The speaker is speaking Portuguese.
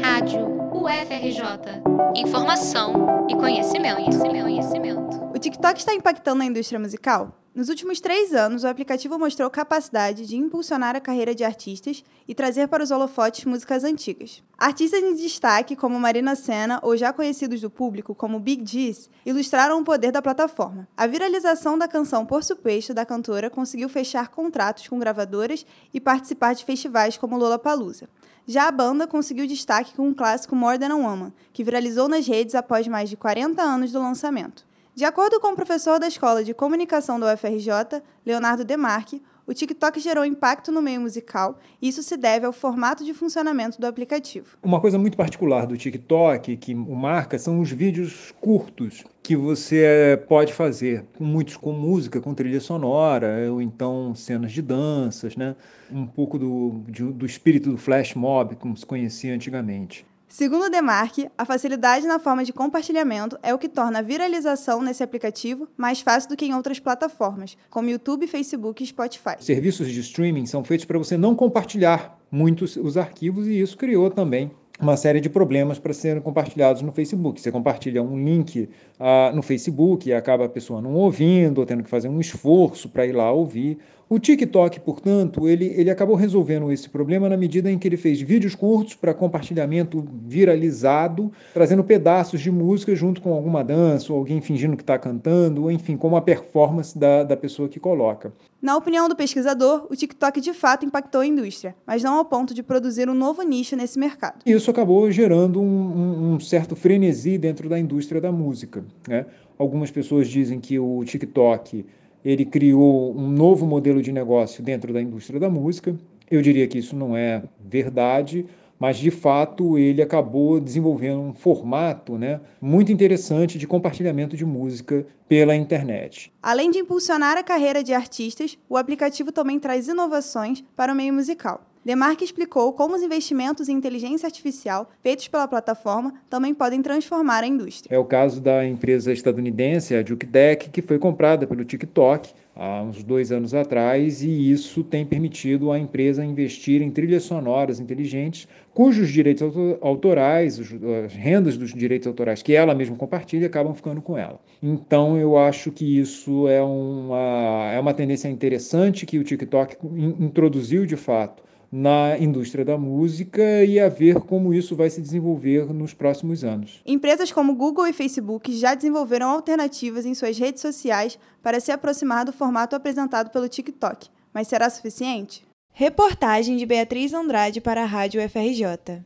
Rádio UFRJ. Informação e conhecimento. O TikTok está impactando na indústria musical? Nos últimos 3 anos, o aplicativo mostrou capacidade de impulsionar a carreira de artistas e trazer para os holofotes músicas antigas. Artistas em destaque como Marina Sena ou já conhecidos do público como Big Jeez ilustraram o poder da plataforma. A viralização da canção Por Supeixo da cantora conseguiu fechar contratos com gravadoras e participar de festivais como Lollapalooza. Já a banda conseguiu destaque com o clássico More Than a Woman, que viralizou nas redes após mais de 40 anos do lançamento. De acordo com o professor da Escola de Comunicação da UFRJ, Leonardo Demarque, o TikTok gerou impacto no meio musical e isso se deve ao formato de funcionamento do aplicativo. Uma coisa muito particular do TikTok que o marca são os vídeos curtos que você pode fazer, muitos com música, com trilha sonora, ou então cenas de danças, né? Um pouco do espírito do flash mob, como se conhecia antigamente. Segundo Demarque, a facilidade na forma de compartilhamento é o que torna a viralização nesse aplicativo mais fácil do que em outras plataformas, como YouTube, Facebook e Spotify. Serviços de streaming são feitos para você não compartilhar muito os arquivos e isso criou também uma série de problemas para serem compartilhados no Facebook. Você compartilha um link no Facebook e acaba a pessoa não ouvindo ou tendo que fazer um esforço para ir lá ouvir. O TikTok, portanto, ele acabou resolvendo esse problema na medida em que ele fez vídeos curtos para compartilhamento viralizado, trazendo pedaços de música junto com alguma dança, ou alguém fingindo que está cantando, ou, enfim, com uma performance da pessoa que coloca. Na opinião do pesquisador, o TikTok de fato impactou a indústria, mas não ao ponto de produzir um novo nicho nesse mercado. Isso acabou gerando um certo frenesi dentro da indústria da música, né? Algumas pessoas dizem que o TikTok ele criou um novo modelo de negócio dentro da indústria da música. Eu diria que isso não é verdade, mas, de fato, ele acabou desenvolvendo um formato, né, muito interessante de compartilhamento de música pela internet. Além de impulsionar a carreira de artistas, o aplicativo também traz inovações para o meio musical. Demarque explicou como os investimentos em inteligência artificial feitos pela plataforma também podem transformar a indústria. É o caso da empresa estadunidense, a JukeDeck, que foi comprada pelo TikTok há uns 2 anos atrás, e isso tem permitido à empresa investir em trilhas sonoras inteligentes, cujos direitos autorais, as rendas dos direitos autorais que ela mesma compartilha, acabam ficando com ela. Então, eu acho que isso é uma tendência interessante que o TikTok introduziu, de fato, na indústria da música e a ver como isso vai se desenvolver nos próximos anos. Empresas como Google e Facebook já desenvolveram alternativas em suas redes sociais para se aproximar do formato apresentado pelo TikTok. Mas será suficiente? Reportagem de Beatriz Andrade para a Rádio UFRJ.